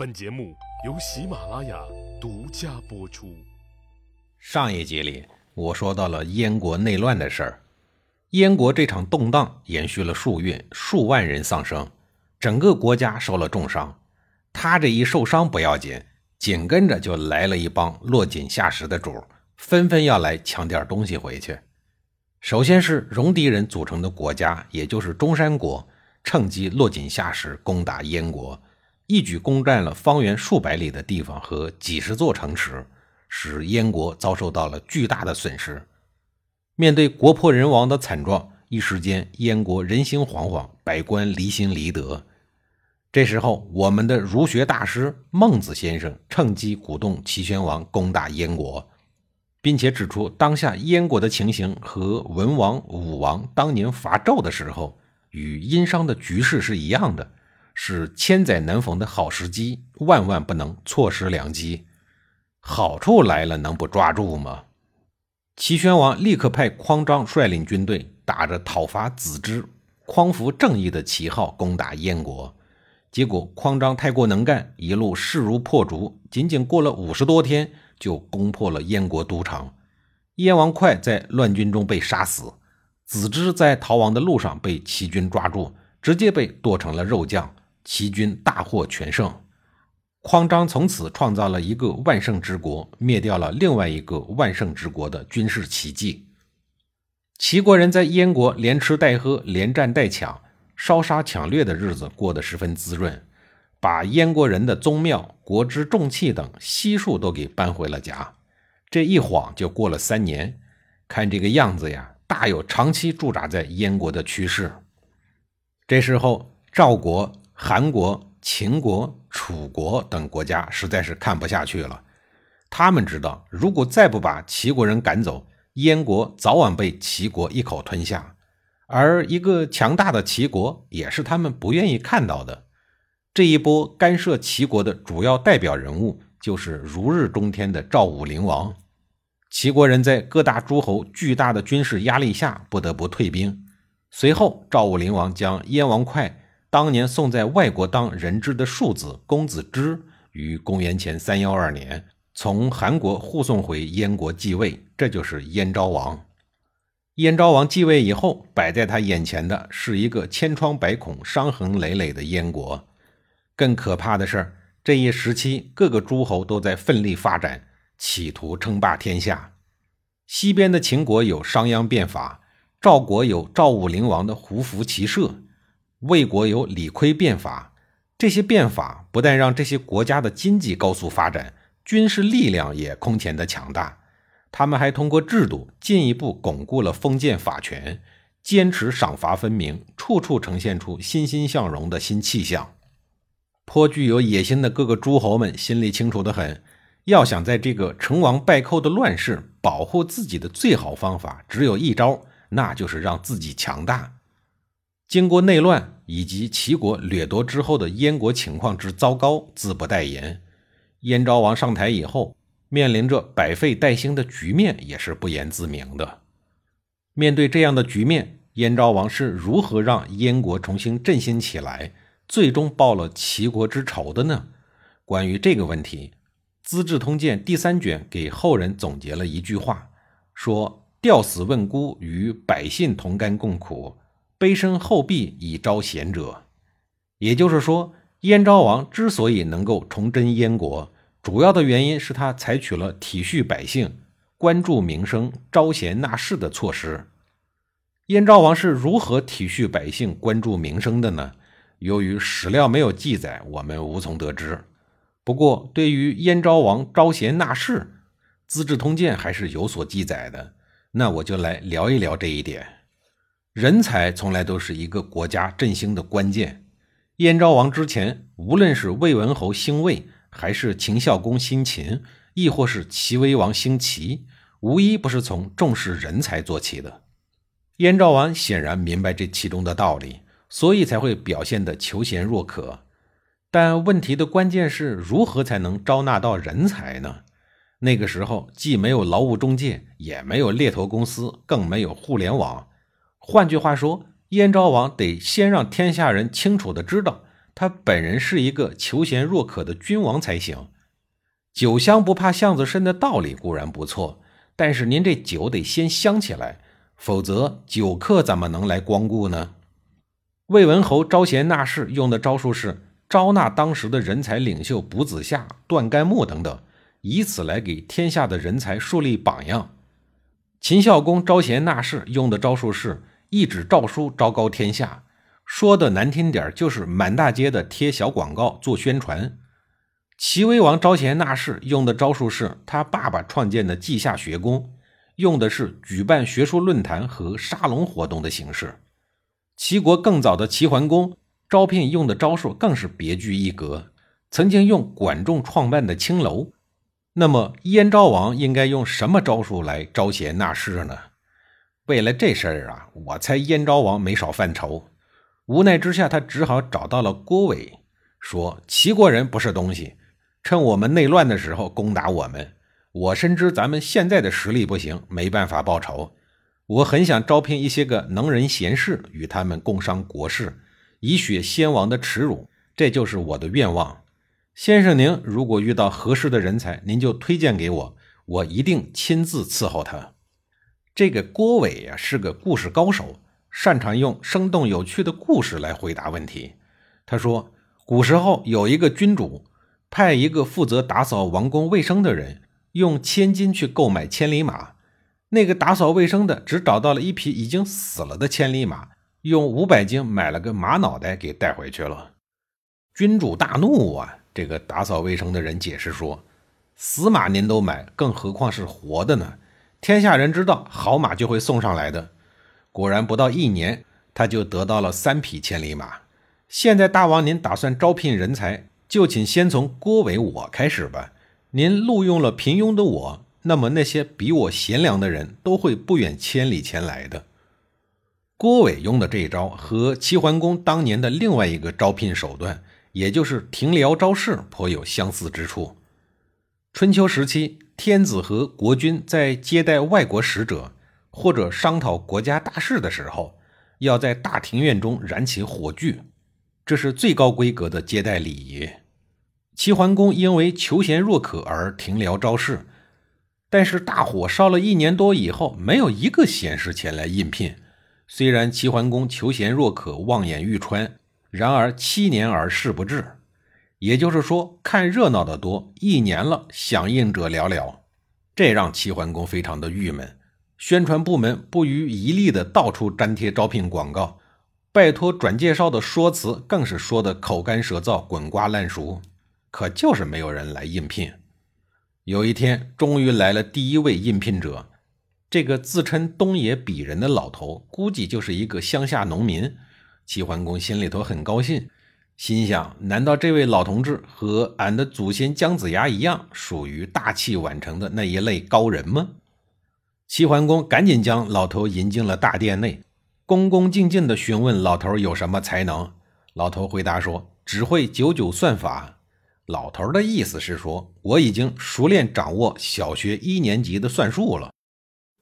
本节目由喜马拉雅独家播出。上一集里我说到了燕国内乱的事儿，燕国这场动荡延续了数月，数万人丧生，整个国家受了重伤。他这一受伤不要紧，紧跟着就来了一帮落井下石的主，纷纷要来抢点东西回去。首先是戎狄人组成的国家，也就是中山国，趁机落井下石攻打燕国，一举攻占了方圆数百里的地方和几十座城池，使燕国遭受到了巨大的损失。面对国破人亡的惨状，一时间燕国人心惶惶，百官离心离德。这时候我们的儒学大师孟子先生趁机鼓动齐宣王攻打燕国，并且指出当下燕国的情形和文王、武王当年伐纣的时候与殷商的局势是一样的，是千载难逢的好时机，万万不能错失良机。好处来了，能不抓住吗？齐宣王立刻派匡章率领军队，打着讨伐子之、匡扶正义的旗号攻打燕国。结果匡章太过能干，一路势如破竹，仅仅过了50多天就攻破了燕国都城。燕王哙在乱军中被杀死，子之在逃亡的路上被齐军抓住，直接被剁成了肉酱。齐军大获全胜，匡章从此创造了一个万圣之国，灭掉了另外一个万圣之国的军事奇迹。齐国人在燕国连吃带喝，连战带抢，烧杀抢掠的日子过得十分滋润，把燕国人的宗庙、国之重器等悉数都给搬回了家。这一晃就过了3年，看这个样子呀，大有长期驻扎在燕国的趋势。这时候赵国、韩国、秦国、楚国等国家实在是看不下去了，他们知道如果再不把齐国人赶走，燕国早晚被齐国一口吞下，而一个强大的齐国也是他们不愿意看到的。这一波干涉齐国的主要代表人物就是如日中天的赵武灵王。齐国人在各大诸侯巨大的军事压力下不得不退兵，随后赵武灵王将燕王哙当年送在外国当人质的庶子公子之于公元前312年从韩国护送回燕国继位，这就是燕昭王。燕昭王继位以后，摆在他眼前的是一个千疮百孔、伤痕累累的燕国。更可怕的是，这一时期各个诸侯都在奋力发展，企图称霸天下。西边的秦国有商鞅变法，赵国有赵武灵王的胡服骑射，魏国有李悝变法。这些变法不但让这些国家的经济高速发展，军事力量也空前的强大，他们还通过制度进一步巩固了封建法权，坚持赏罚分明，处处呈现出欣欣向荣的新气象。颇具有野心的各个诸侯们心里清楚得很，要想在这个成王败寇的乱世保护自己的最好方法只有一招，那就是让自己强大。经过内乱以及齐国掠夺之后的燕国情况之糟糕自不待言，燕昭王上台以后面临着百废待兴的局面也是不言自明的。面对这样的局面，燕昭王是如何让燕国重新振兴起来，最终报了齐国之仇的呢？关于这个问题，资治通鉴第3卷给后人总结了一句话，说吊死问孤，与百姓同甘共苦，卑身厚壁以招贤者。也就是说，燕昭王之所以能够重振燕国，主要的原因是他采取了体恤百姓、关注民生、招贤纳士的措施。燕昭王是如何体恤百姓、关注民生的呢？由于史料没有记载，我们无从得知。不过对于燕昭王招贤纳士，资治通鉴还是有所记载的，那我就来聊一聊这一点。人才从来都是一个国家振兴的关键。燕昭王之前，无论是魏文侯兴魏，还是秦孝公兴秦，亦或是齐威王兴齐，无一不是从重视人才做起的。燕昭王显然明白这其中的道理，所以才会表现得求贤若渴。但问题的关键是如何才能招纳到人才呢？那个时候既没有劳务中介，也没有猎头公司，更没有互联网。换句话说，燕昭王得先让天下人清楚地知道他本人是一个求贤若渴的君王才行。酒香不怕巷子深的道理固然不错，但是您这酒得先香起来，否则酒客怎么能来光顾呢？魏文侯招贤纳士用的招数是招纳当时的人才领袖卜子夏、段干木等等，以此来给天下的人才树立榜样。秦孝公招贤纳士用的招数是一纸诏书昭告天下，说的难听点就是满大街的贴小广告做宣传。齐威王招贤纳士用的招数是他爸爸创建的稷下学宫，用的是举办学术论坛和沙龙活动的形式。齐国更早的齐桓公招聘用的招数更是别具一格，曾经用管仲创办的青楼。那么燕昭王应该用什么招数来招贤纳士呢？为了这事儿啊，我猜燕昭王没少犯愁。无奈之下，他只好找到了郭伟，说齐国人不是东西，趁我们内乱的时候攻打我们，我深知咱们现在的实力不行，没办法报仇，我很想招聘一些个能人贤士与他们共商国事，以雪先王的耻辱，这就是我的愿望。先生您如果遇到合适的人才，您就推荐给我，我一定亲自伺候他。这个郭伟啊，是个故事高手，擅长用生动有趣的故事来回答问题。他说，古时候有一个君主派一个负责打扫王宫卫生的人用1000金去购买千里马，那个打扫卫生的只找到了一匹已经死了的千里马，用500金买了个马脑袋给带回去了。君主大怒啊，这个打扫卫生的人解释说，死马您都买，更何况是活的呢？天下人知道好马就会送上来的。果然不到1年，他就得到了3匹千里马。现在大王您打算招聘人才，就请先从郭伟我开始吧。您录用了平庸的我，那么那些比我贤良的人都会不远千里前来的。郭伟用的这一招和齐桓公当年的另外一个招聘手段，也就是庭僚招士，颇有相似之处。春秋时期，天子和国君在接待外国使者或者商讨国家大事的时候，要在大庭院中燃起火炬，这是最高规格的接待礼仪。齐桓公因为求贤若渴而庭僚招士，但是大火烧了1年多以后，没有一个贤士前来应聘。虽然齐桓公求贤若渴，望眼欲穿，然而7年而事不至，也就是说看热闹的多，1年了响应者寥寥，这让齐桓公非常的郁闷。宣传部门不遗余力的到处粘贴招聘广告，拜托转介绍的说辞更是说的口干舌燥，滚瓜烂熟，可就是没有人来应聘。有一天，终于来了第1位应聘者，这个自称东野鄙人的老头，估计就是一个乡下农民。齐桓公心里头很高兴，心想，难道这位老同志和俺的祖先姜子牙一样，属于大器晚成的那一类高人吗？齐桓公赶紧将老头迎进了大殿内，恭恭敬敬地询问老头有什么才能。老头回答说，只会99算法。老头的意思是说，我已经熟练掌握小学1年级的算术了。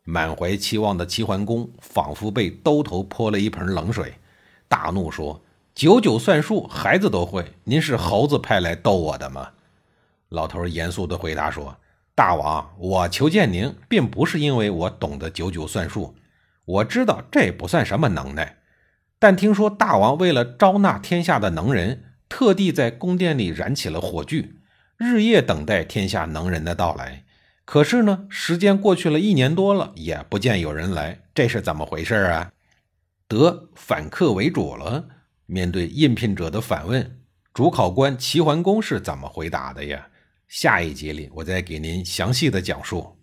满怀期望的齐桓公仿佛被兜头泼了一盆冷水，大怒说，99算术孩子都会，您是猴子派来逗我的吗？老头严肃地回答说，大王，我求见您并不是因为我懂得99算术，我知道这也不算什么能耐，但听说大王为了招纳天下的能人，特地在宫殿里燃起了火炬，日夜等待天下能人的到来。可是呢，时间过去了1年多了，也不见有人来，这是怎么回事啊？得，反客为主了。面对应聘者的反问，主考官齐桓公是怎么回答的呀？下一集里我再给您详细的讲述。